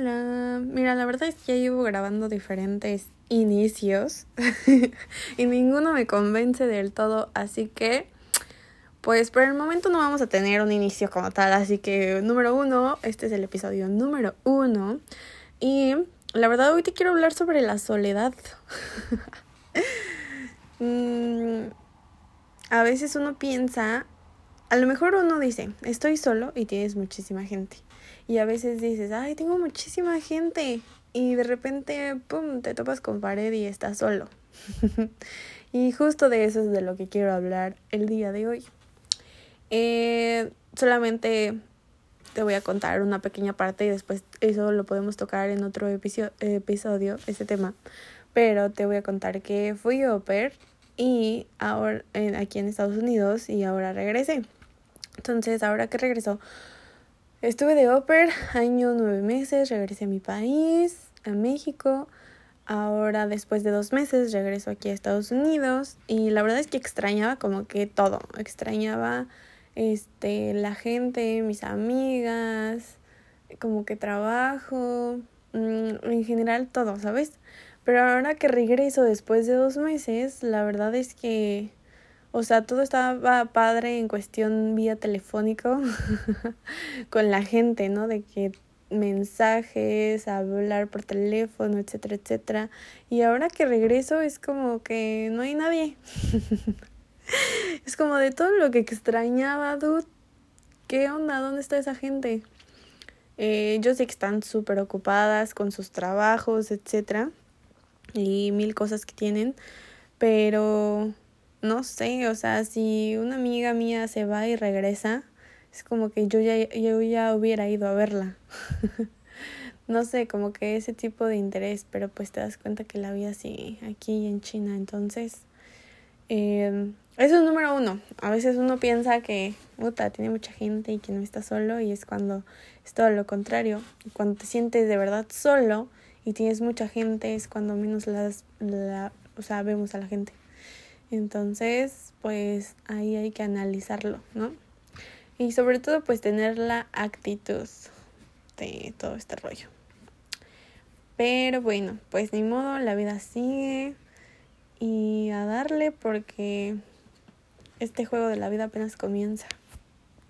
Hola, mira, la verdad es que ya llevo grabando diferentes inicios y ninguno me convence del todo, así que pues por el momento no vamos a tener un inicio como tal, así que número 1, este es el episodio número 1 y la verdad hoy te quiero hablar sobre la soledad. A veces uno piensa, a lo mejor uno dice, estoy solo y tienes muchísima gente. Y a veces dices, ay, tengo muchísima gente. Y de repente, pum, te topas con pared y estás solo. Y justo de eso es de lo que quiero hablar el día de hoy. Solamente te voy a contar una pequeña parte y después eso lo podemos tocar en otro episodio, ese tema. Pero te voy a contar que fui au pair y ahora, aquí en Estados Unidos, y ahora regresé. Entonces, ahora que regresó, estuve de au pair 1 año 9 meses, regresé a mi país, a México. Ahora después de 2 meses regreso aquí a Estados Unidos y la verdad es que extrañaba como que todo. Extrañaba la gente, mis amigas, como que trabajo, en general todo, ¿sabes? Pero ahora que regreso después de 2 meses, la verdad es que, o sea, todo estaba padre en cuestión vía telefónico con la gente, ¿no? De que mensajes, hablar por teléfono, etcétera, etcétera. Y ahora que regreso es como que no hay nadie. Es como de todo lo que extrañaba, dude. ¿Qué onda? ¿Dónde está esa gente? Yo sé que están súper ocupadas con sus trabajos, etcétera. Y 1000 cosas que tienen. Pero no sé, o sea, si una amiga mía se va y regresa, es como que yo ya hubiera ido a verla. No sé, como que ese tipo de interés, pero pues te das cuenta que la vida sigue aquí en China. Entonces, eso es número 1. A veces uno piensa que, puta, tiene mucha gente y que no está solo, y es cuando es todo lo contrario. Cuando te sientes de verdad solo y tienes mucha gente, es cuando menos vemos a la gente. Entonces, pues ahí hay que analizarlo, ¿no? Y sobre todo, pues tener la actitud de todo este rollo. Pero bueno, pues ni modo, la vida sigue. Y a darle porque este juego de la vida apenas comienza.